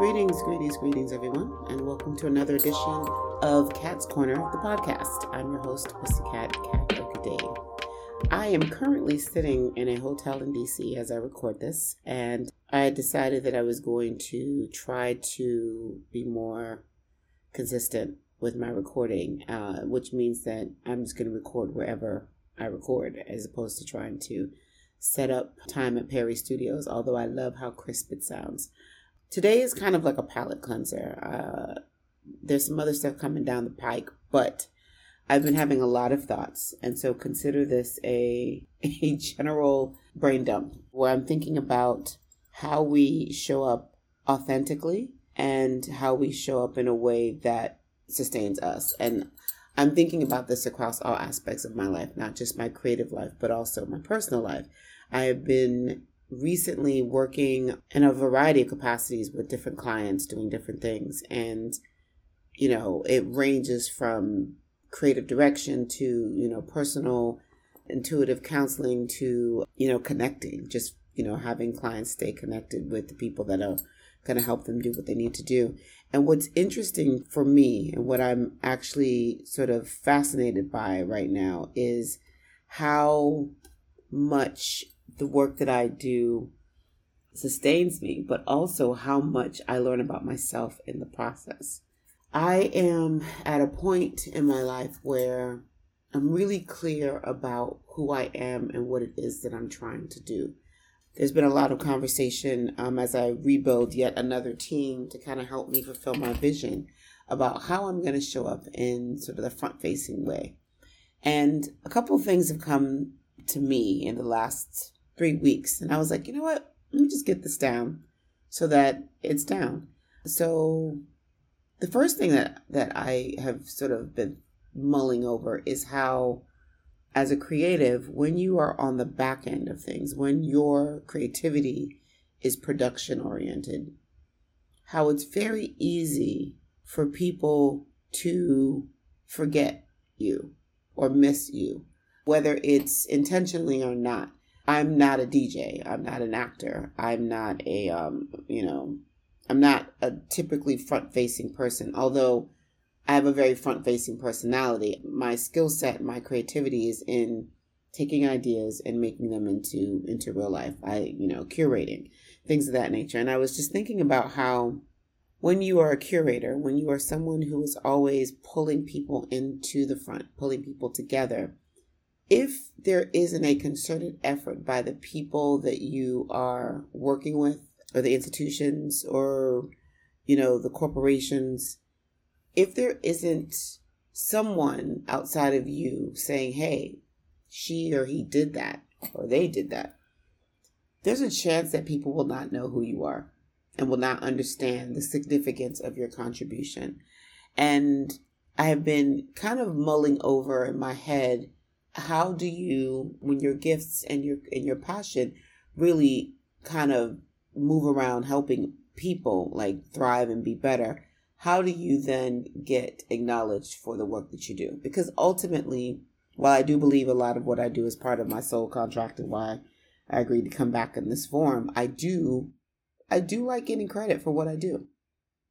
Greetings, everyone, and welcome to another edition of Cat's Corner, the podcast. I'm your host, Pussycat Cat Okaday. I am currently sitting in a hotel in DC as I record this, and I decided that I was going to try to be more consistent with my recording, which means that I'm just going to record wherever I record, as opposed to trying to set up time at Perry Studios, although I love how crisp it sounds. Today is kind of like a palate cleanser. There's some other stuff coming down the pike, but I've been having a lot of thoughts. And so consider this a general brain dump where I'm thinking about how we show up authentically and how we show up in a way that sustains us. And I'm thinking about this across all aspects of my life, not just my creative life, but also my personal life. I have been recently working in a variety of capacities with different clients doing different things. And, you know, it ranges from creative direction to, you know, personal intuitive counseling to, you know, connecting, just, you know, having clients stay connected with the people that are going to help them do what they need to do. And what's interesting for me and what I'm actually sort of fascinated by right now is how much the work that I do sustains me, but also how much I learn about myself in the process. I am at a point in my life where I'm really clear about who I am and what it is that I'm trying to do. There's been a lot of conversation as I rebuild yet another team to kind of help me fulfill my vision about how I'm going to show up in sort of the front-facing way. And a couple of things have come to me in the last 3 weeks. And I was like, you know what? Let me just get this down so that it's down. So the first thing that I have sort of been mulling over is how, as a creative, when you are on the back end of things, when your creativity is production oriented, how it's very easy for people to forget you or miss you, whether it's intentionally or not. I'm not a DJ. I'm not an actor. I'm not a, I'm not a typically front-facing person, although I have a very front-facing personality. My skill set, my creativity is in taking ideas and making them into real life. Curating, things of that nature. And I was just thinking about how when you are a curator, when you are someone who is always pulling people into the front, pulling people together, if there isn't a concerted effort by the people that you are working with, or the institutions, or, you know, the corporations, if there isn't someone outside of you saying, hey, she or he did that, or they did that, there's a chance that people will not know who you are and will not understand the significance of your contribution. And I have been kind of mulling over in my head, how do you, when your gifts and your passion really kind of move around helping people like thrive and be better, how do you then get acknowledged for the work that you do? Because ultimately, while I do believe a lot of what I do is part of my soul contract and why I agreed to come back in this form, I do like getting credit for what I do.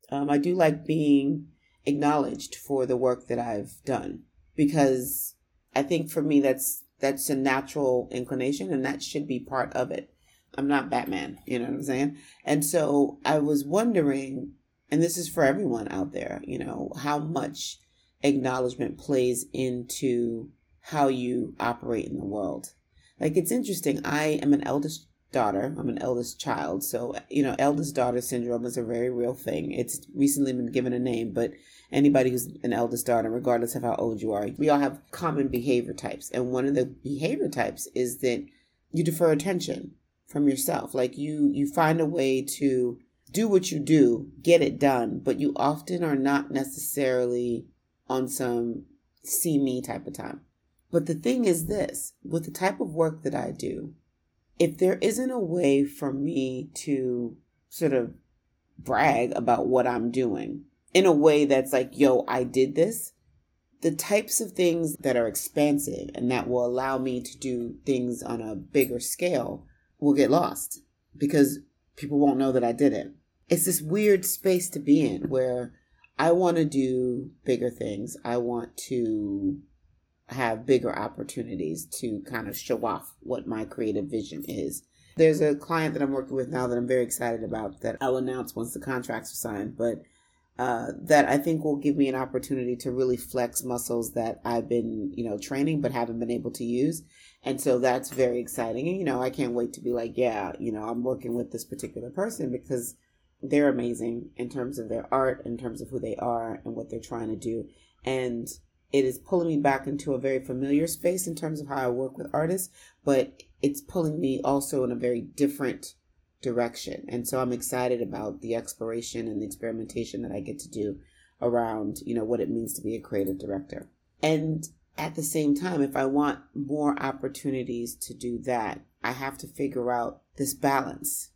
I do like being acknowledged for the work that I've done, because I think for me that's a natural inclination, and that should be part of it. I'm not Batman, you know what I'm saying? And so I was wondering, and this is for everyone out there, you know, how much acknowledgement plays into how you operate in the world. Like, it's interesting. I am an eldest daughter. I'm an eldest child. So, you know, eldest daughter syndrome is a very real thing. It's recently been given a name, but anybody who's an eldest daughter, regardless of how old you are, we all have common behavior types. And one of the behavior types is that you defer attention from yourself. Like, you find a way to do what you do, get it done, but you often are not necessarily on some see me type of time. But the thing is this, with the type of work that I do, if there isn't a way for me to sort of brag about what I'm doing in a way that's like, yo, I did this, the types of things that are expansive and that will allow me to do things on a bigger scale will get lost, because people won't know that I did it. it's this weird space to be in where I want to do bigger things. I want to have bigger opportunities to kind of show off what my creative vision is. There's a client that I'm working with now that I'm very excited about that I'll announce once the contracts are signed, but that I think will give me an opportunity to really flex muscles that I've been, training but haven't been able to use. And so that's very exciting. And, I can't wait to be like, I'm working with this particular person because they're amazing in terms of their art, in terms of who they are and what they're trying to do. And it is pulling me back into a very familiar space in terms of how I work with artists, but it's pulling me also in a very different direction. And so I'm excited about the exploration and the experimentation that I get to do around, what it means to be a creative director. And at the same time, if I want more opportunities to do that, I have to figure out this balance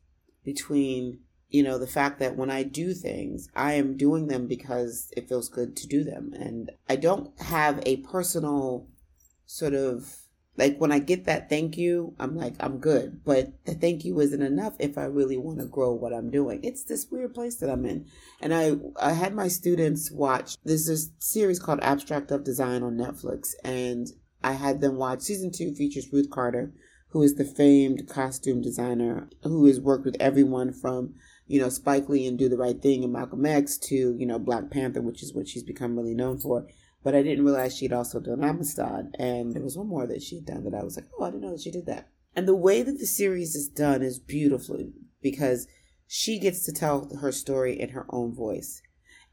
between, the fact that when I do things, I am doing them because it feels good to do them. And I don't have a personal sort of, like, when I get that thank you, I'm like, I'm good. But the thank you isn't enough if I really want to grow what I'm doing. It's this weird place that I'm in. And I had my students watch, there's this series called Abstract of Design on Netflix. And I had them watch, season 2 features Ruth Carter, who is the famed costume designer who has worked with everyone from, Spike Lee and Do the Right Thing and Malcolm X to, Black Panther, which is what she's become really known for. But I didn't realize she'd also done Amistad. And there was one more that she had done that I was like, I didn't know that she did that. And the way that the series is done is beautifully because she gets to tell her story in her own voice.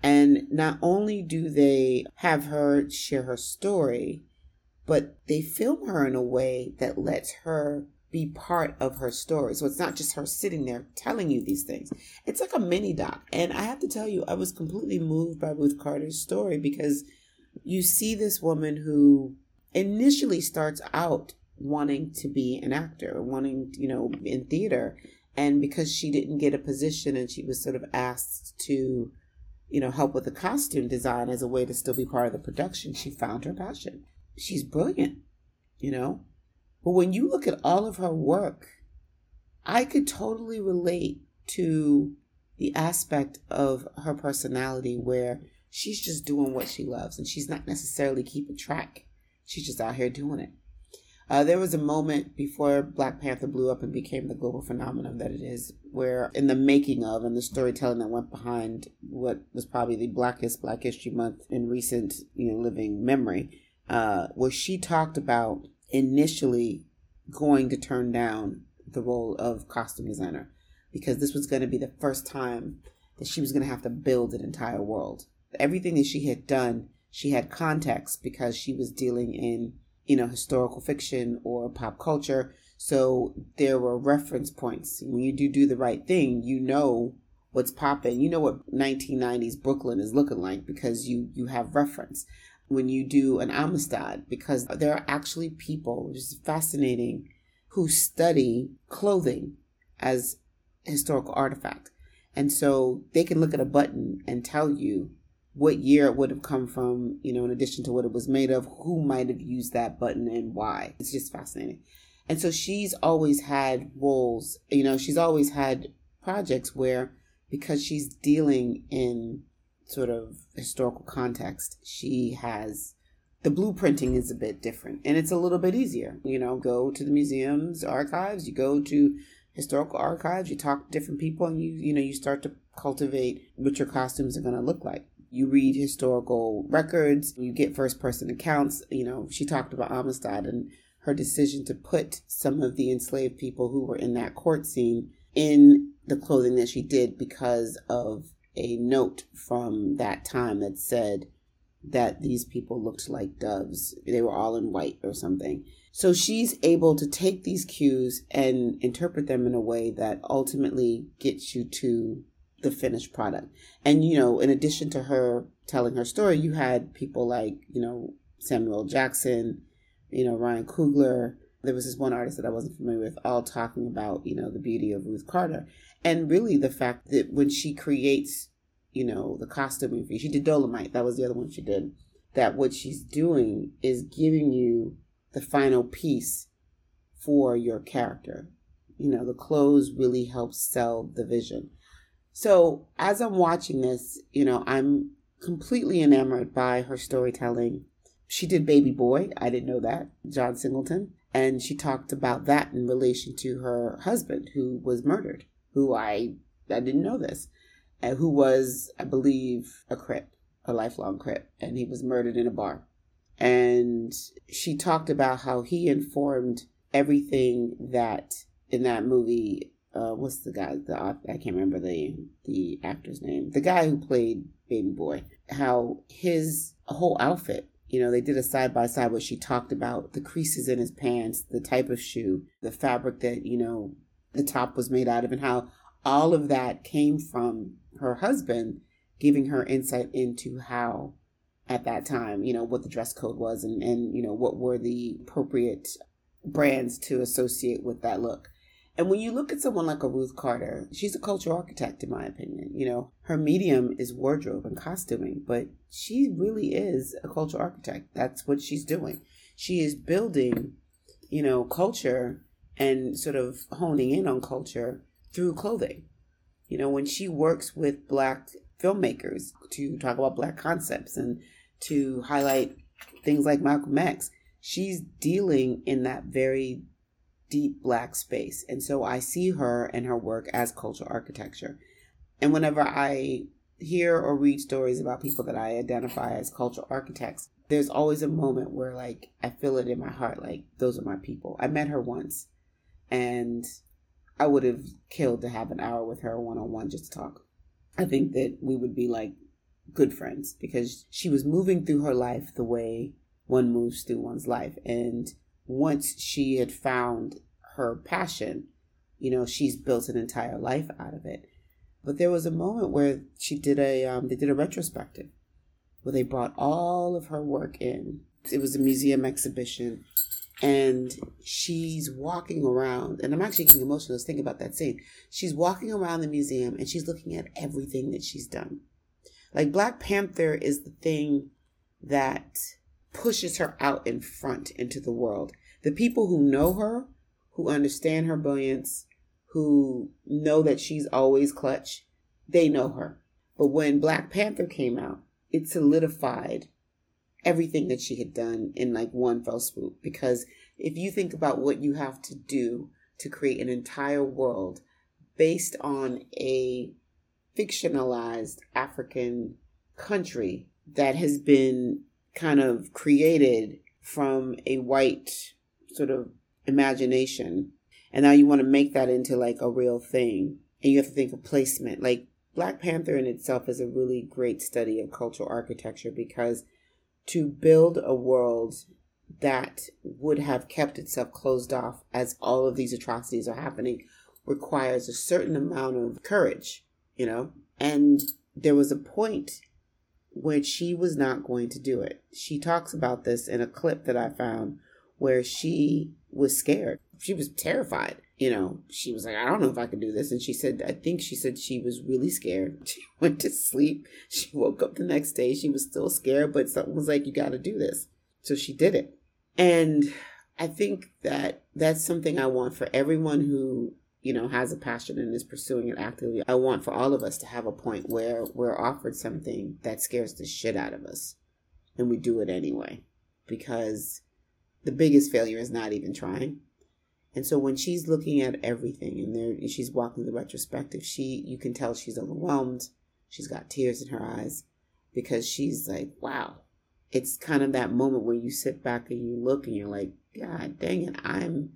And not only do they have her share her story, but they film her in a way that lets her be part of her story. So it's not just her sitting there telling you these things. It's like a mini doc. And I have to tell you, I was completely moved by Ruth Carter's story because you see this woman who initially starts out wanting to be an actor, wanting, in theater. And because she didn't get a position and she was sort of asked to, help with the costume design as a way to still be part of the production, she found her passion. She's brilliant, But when you look at all of her work, I could totally relate to the aspect of her personality where she's just doing what she loves and she's not necessarily keeping track. She's just out here doing it. There was a moment before Black Panther blew up and became the global phenomenon that it is, where in the making of and the storytelling that went behind what was probably the blackest Black History Month in recent living memory, where she talked about initially going to turn down the role of costume designer because this was going to be the first time that she was going to have to build an entire world. Everything that she had done, she had context because she was dealing in, historical fiction or pop culture. So there were reference points. When you do the right thing, you know what's popping. You know what 1990s Brooklyn is looking like because you have reference. When you do an Amistad, because there are actually people, which is fascinating, who study clothing as a historical artifact. And so they can look at a button and tell you what year it would have come from, in addition to what it was made of, who might have used that button and why. It's just fascinating. And so she's always had roles, she's always had projects where, because she's dealing in sort of historical context, she has, the blueprinting is a bit different and it's a little bit easier. Go to the museum's archives, you go to historical archives, you talk to different people and you start to cultivate what your costumes are going to look like. You read historical records, you get first person accounts. She talked about Amistad and her decision to put some of the enslaved people who were in that court scene in the clothing that she did because of a note from that time that said that these people looked like doves. They were all in white or something. So she's able to take these cues and interpret them in a way that ultimately gets you to the finished product. And, in addition to her telling her story, you had people like, Samuel Jackson, Ryan Coogler. There was this one artist that I wasn't familiar with, all talking about, the beauty of Ruth Carter. And really the fact that when she creates, the costume, she did Dolemite. That was the other one she did. That what she's doing is giving you the final piece for your character. The clothes really help sell the vision. So as I'm watching this, you know, I'm completely enamored by her storytelling. She did Baby Boy. I didn't know that. John Singleton. And she talked about that in relation to her husband who was murdered, who I didn't know this, and who was, I believe, a Crip, a lifelong Crip. And he was murdered in a bar. And she talked about how he informed everything that in that movie, what's the guy, I can't remember the actor's name, the guy who played Baby Boy, how his whole outfit, you know, they did a side-by-side where she talked about the creases in his pants, the type of shoe, the fabric that, you know, the top was made out of, and how all of that came from her husband giving her insight into how at that time, you know, what the dress code was and you know, what were the appropriate brands to associate with that look. And when you look at someone like a Ruth Carter, she's a cultural architect, in my opinion. You know, her medium is wardrobe and costuming, but she really is a cultural architect. That's what she's doing. She is building, you know, culture and sort of honing in on culture through clothing. You know, when she works with Black filmmakers to talk about Black concepts and to highlight things like Malcolm X, she's dealing in that very deep Black space. And so I see her and her work as cultural architecture. And whenever I hear or read stories about people that I identify as cultural architects, there's always a moment where, like, I feel it in my heart, like, those are my people. I met her once, and I would have killed to have an hour with her one-on-one just to talk. I think that we would be, like, good friends, because she was moving through her life the way one moves through one's life. And once she had found her passion, you know, she's built an entire life out of it. But there was a moment where she did they did a retrospective where they brought all of her work in. It was a museum exhibition, and she's walking around, and I'm actually getting emotional just thinking about that scene. She's walking around the museum and she's looking at everything that she's done. Like, Black Panther is the thing that pushes her out in front into the world. The people who know her, who understand her brilliance, who know that she's always clutch, they know her. But when Black Panther came out, it solidified everything that she had done in, like, one fell swoop. Because if you think about what you have to do to create an entire world based on a fictionalized African country that has been kind of created from a white sort of imagination, and now you want to make that into, like, a real thing, and you have to think of placement. Like, Black Panther in itself is a really great study of cultural architecture, because to build a world that would have kept itself closed off as all of these atrocities are happening requires a certain amount of courage, you know. And there was a point when she was not going to do it. She talks about this in a clip that I found where she was scared. She was terrified. You know, she was like, I don't know if I can do this. And she said, I think she said she was really scared. She went to sleep. She woke up the next day. She was still scared, but something was like, you got to do this. So she did it. And I think that that's something I want for everyone who, you know, has a passion and is pursuing it actively. I want for all of us to have a point where we're offered something that scares the shit out of us, and we do it anyway, because the biggest failure is not even trying. And so when she's looking at everything and she's walking the retrospective, you can tell she's overwhelmed. She's got tears in her eyes, because she's like, wow. It's kind of that moment where you sit back and you look and you're like, God dang it, I'm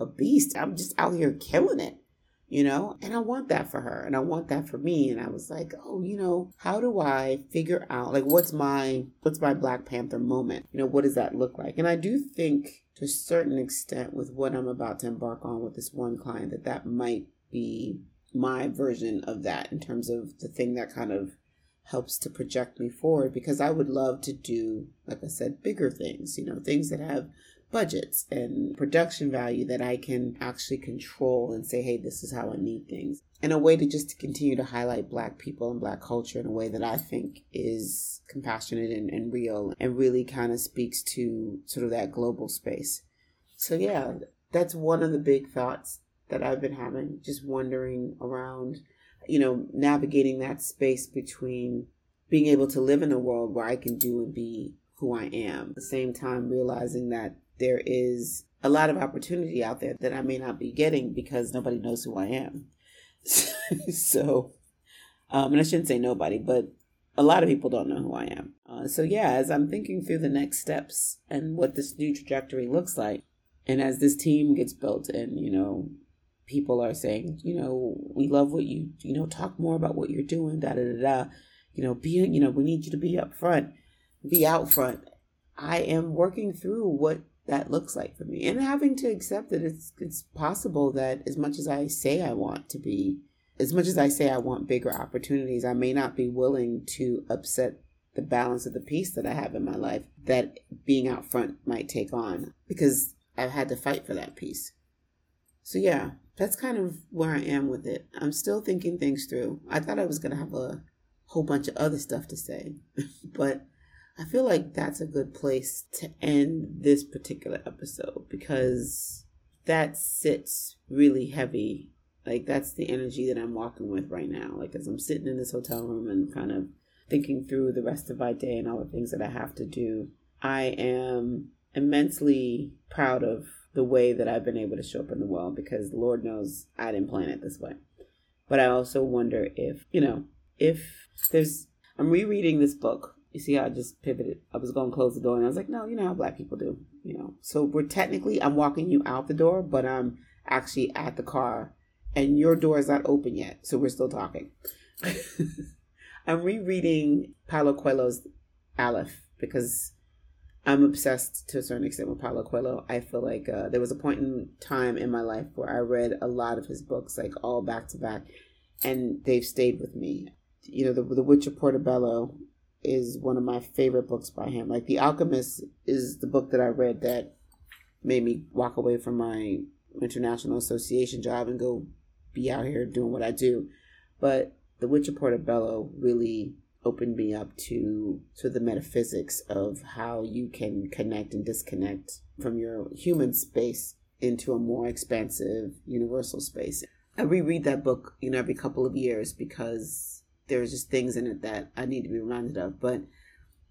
a beast. I'm just out here killing it, you know? And I want that for her, and I want that for me. And I was like, oh, you know, how do I figure out, like, what's my Black Panther moment? You know, what does that look like? And I do think to a certain extent with what I'm about to embark on with this one client that might be my version of that, in terms of the thing that kind of helps to project me forward, because I would love to do, like I said, bigger things, you know, things that have budgets and production value that I can actually control and say, hey, this is how I need things. And a way to just to continue to highlight Black people and Black culture in a way that I think is compassionate and real, and really kind of speaks to sort of that global space. So yeah, that's one of the big thoughts that I've been having, just wandering around. you know, navigating that space between being able to live in a world where I can do and be who I am, at the same time realizing that there is a lot of opportunity out there that I may not be getting because nobody knows who I am. So, and I shouldn't say nobody, but a lot of people don't know who I am. As I'm thinking through the next steps and what this new trajectory looks like, and as this team gets built and, you know, people are saying, you know, we love what you, you know, talk more about what you're doing, you know, we need you to be up front, be out front. I am working through what that looks like for me and having to accept that it's possible that as much as I say I want to be, as much as I say I want bigger opportunities, I may not be willing to upset the balance of the peace that I have in my life that being out front might take on because I've had to fight for that peace. So yeah, that's kind of where I am with it. I'm still thinking things through. I thought I was going to have a whole bunch of other stuff to say, but I feel like that's a good place to end this particular episode because that sits really heavy. Like, that's the energy that I'm walking with right now. Like, as I'm sitting in this hotel room and kind of thinking through the rest of my day and all the things that I have to do, I am immensely proud of the way that I've been able to show up in the world because Lord knows I didn't plan it this way. But I also wonder if, you know, if there's... I'm rereading this book. You see how I just pivoted? I was going to close the door and I was like, no, you know how black people do, you know. So we're technically, I'm walking you out the door, but I'm actually at the car and your door is not open yet. So we're still talking. I'm rereading Paulo Coelho's Aleph because I'm obsessed to a certain extent with Paulo Coelho. I feel like there was a point in time in my life where I read a lot of his books, like all back to back, and they've stayed with me. You know, The Witch of Portobello is one of my favorite books by him. Like, The Alchemist is the book that I read that made me walk away from my international association job and go be out here doing what I do. But The Witch of Portobello really opened me up to the metaphysics of how you can connect and disconnect from your human space into a more expansive universal space. I reread that book, you know, every couple of years because there's just things in it that I need to be reminded of. But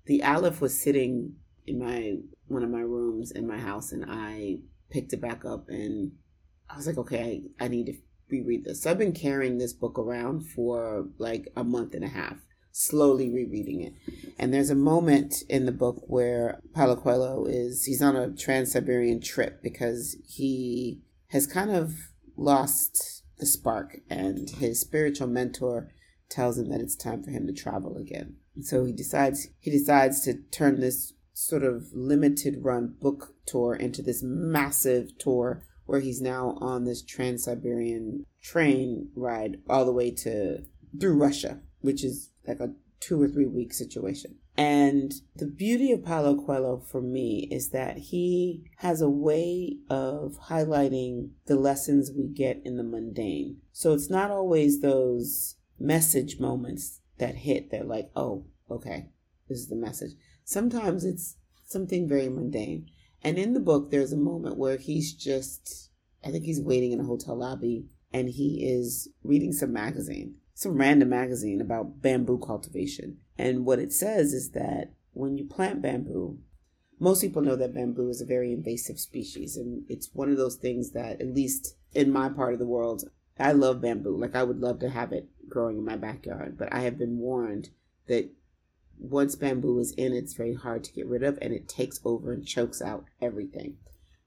the Aleph was sitting in one of my rooms in my house, and I picked it back up, and I was like, okay, I need to reread this. So I've been carrying this book around for like a month and a half, slowly rereading it. And there's a moment in the book where Paulo Coelho he's on a Trans-Siberian trip because he has kind of lost the spark, and his spiritual mentor tells him that it's time for him to travel again. So he decides to turn this sort of limited run book tour into this massive tour where he's now on this Trans-Siberian train ride all the way through Russia, which is like a 2 or 3 week situation. And the beauty of Paulo Coelho for me is that he has a way of highlighting the lessons we get in the mundane. So it's not always those message moments that hit that, like, oh, okay, this is the message. Sometimes it's something very mundane. And in the book, there's a moment where I think he's waiting in a hotel lobby, and he is reading some random magazine about bamboo cultivation. And what it says is that when you plant bamboo, most people know that bamboo is a very invasive species. And it's one of those things that, at least in my part of the world, I love bamboo. Like, I would love to have it growing in my backyard, but I have been warned that once bamboo is in, it's very hard to get rid of, and it takes over and chokes out everything.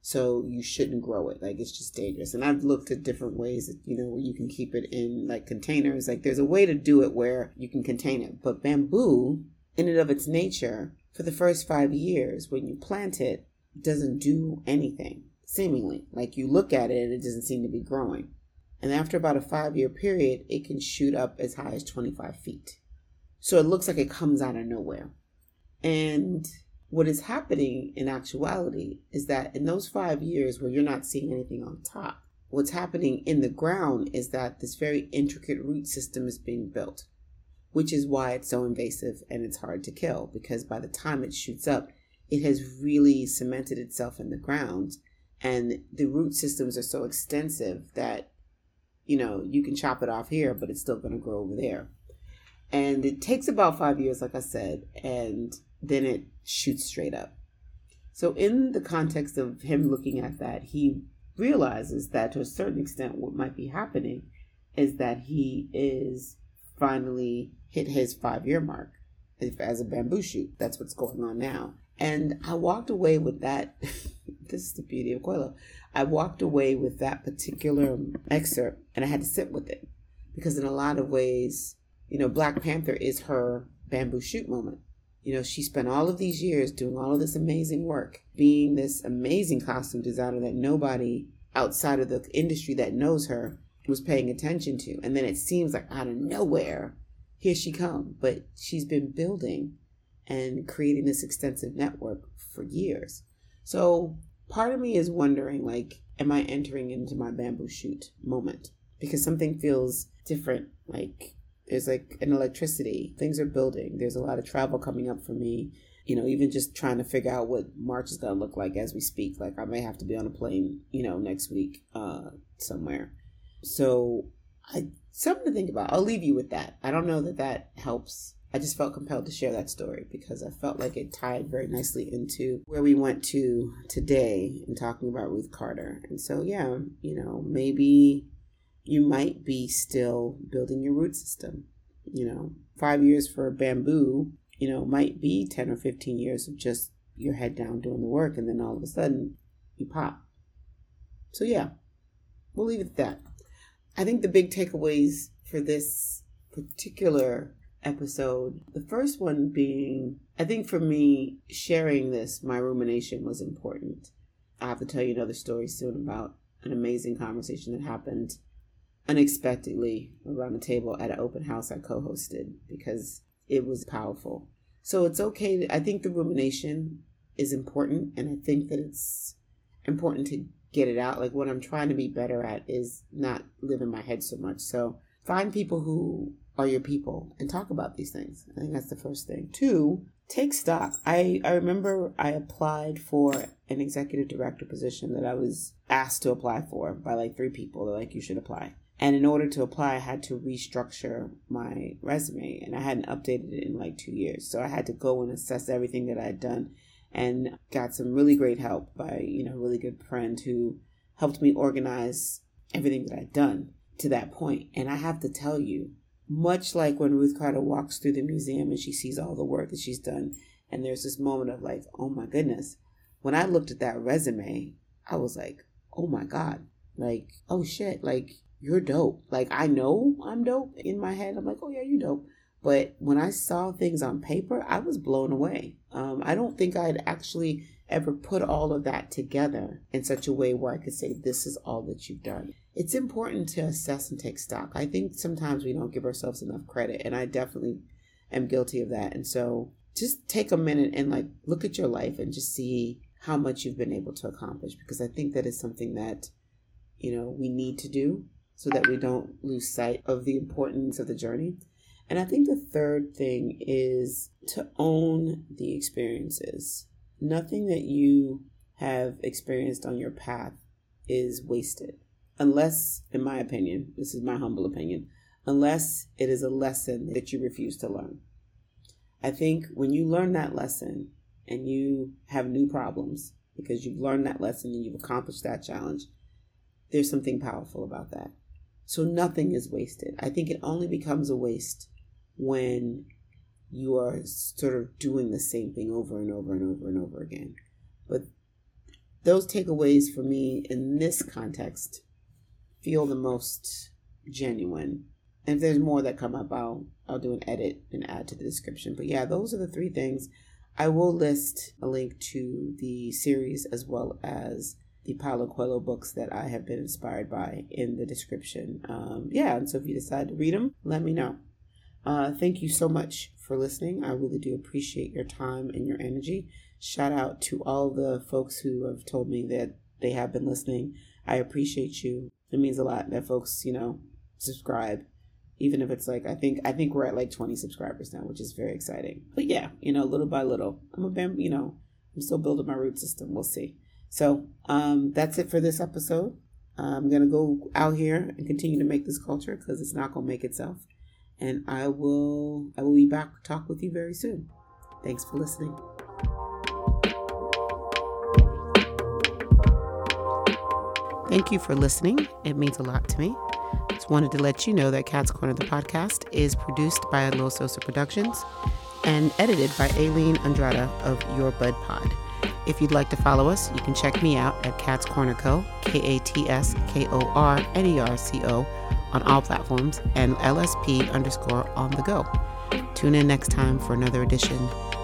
So you shouldn't grow it. Like, it's just dangerous. And I've looked at different ways that, you know, where you can keep it in like containers. Like, there's a way to do it where you can contain it. But bamboo, in and of its nature, for the first 5 years, when you plant it, it doesn't do anything, seemingly. Like, you look at it and it doesn't seem to be growing. And after about a 5-year period, it can shoot up as high as 25 feet. So it looks like it comes out of nowhere. And what is happening in actuality is that in those 5 years where you're not seeing anything on top, what's happening in the ground is that this very intricate root system is being built, which is why it's so invasive and it's hard to kill, because by the time it shoots up, it has really cemented itself in the ground. And the root systems are so extensive that you know, you can chop it off here, but it's still going to grow over there. And it takes about 5 years, like I said, and then it shoots straight up. So in the context of him looking at that, he realizes that to a certain extent what might be happening is that he is finally hit his 5-year mark as a bamboo shoot. That's what's going on now. And I walked away with that. This is the beauty of Coelho. I walked away with that particular excerpt, and I had to sit with it, because in a lot of ways, you know, Black Panther is her bamboo shoot moment. You know, she spent all of these years doing all of this amazing work, being this amazing costume designer that nobody outside of the industry that knows her was paying attention to. And then it seems like out of nowhere, here she comes. But she's been building and creating this extensive network for years. So part of me is wondering, like, am I entering into my bamboo shoot moment? Because something feels different, like... there's like an electricity. Things are building. There's a lot of travel coming up for me. You know, even just trying to figure out what March is going to look like as we speak. Like I may have to be on a plane, you know, next week somewhere. So something to think about. I'll leave you with that. I don't know that that helps. I just felt compelled to share that story because I felt like it tied very nicely into where we went to today in talking about Ruth Carter. And so, yeah, you know, maybe... you might be still building your root system. You know, 5 years for bamboo, you know, might be 10 or 15 years of just your head down doing the work, and then all of a sudden you pop. So yeah, we'll leave it at that. I think the big takeaways for this particular episode, the first one being, I think for me, sharing this, my rumination was important. I have to tell you another story soon about an amazing conversation that happened unexpectedly around the table at an open house I co-hosted, because it was powerful. So it's okay. I think the rumination is important, and I think that it's important to get it out. Like what I'm trying to be better at is not live in my head so much. So find people who are your people and talk about these things. I think that's the first thing. 2, take stock. I remember I applied for an executive director position that I was asked to apply for by like 3 people. They're like, you should apply. And in order to apply, I had to restructure my resume, and I hadn't updated it in like 2 years. So I had to go and assess everything that I had done, and got some really great help by, you know, a really good friend who helped me organize everything that I'd done to that point. And I have to tell you, much like when Ruth Carter walks through the museum and she sees all the work that she's done, and there's this moment of like, oh my goodness, when I looked at that resume, I was like, oh my God, like, oh shit, like, you're dope. Like, I know I'm dope in my head. I'm like, oh yeah, you dope. But when I saw things on paper, I was blown away. I don't think I'd actually ever put all of that together in such a way where I could say, this is all that you've done. It's important to assess and take stock. I think sometimes we don't give ourselves enough credit, and I definitely am guilty of that. And so just take a minute and like look at your life and just see how much you've been able to accomplish, because I think that is something that, you know, we need to do, so that we don't lose sight of the importance of the journey. And I think the third thing is to own the experiences. Nothing that you have experienced on your path is wasted. Unless, in my opinion, this is my humble opinion, unless it is a lesson that you refuse to learn. I think when you learn that lesson and you have new problems because you've learned that lesson and you've accomplished that challenge, there's something powerful about that. So nothing is wasted. I think it only becomes a waste when you are sort of doing the same thing over and over and over and over again. But those takeaways for me in this context feel the most genuine. And if there's more that come up, I'll do an edit and add to the description. But yeah, those are the 3 things. I will list a link to the series as well as the Paulo Coelho books that I have been inspired by in the description. And so if you decide to read them, let me know. Thank you so much for listening. I really do appreciate your time and your energy. Shout out to all the folks who have told me that they have been listening. I appreciate you. It means a lot that folks, you know, subscribe. Even if it's like, I think we're at like 20 subscribers now, which is very exciting. But yeah, you know, little by little, I'm still building my root system. We'll see. So that's it for this episode. I'm going to go out here and continue to make this culture because it's not going to make itself. And I will be back to talk with you very soon. Thanks for listening. Thank you for listening. It means a lot to me. Just wanted to let you know that Cat's Corner, the podcast, is produced by Lil Sosa Productions and edited by Aileen Andrada of Your Bud Pod. If you'd like to follow us, you can check me out at Cat's Corner Co, KATSKORNERCO on all platforms, and LSP_on the go. Tune in next time for another edition.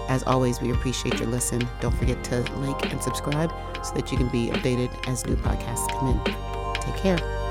As always, we appreciate your listen. Don't forget to like and subscribe so that you can be updated as new podcasts come in. Take care.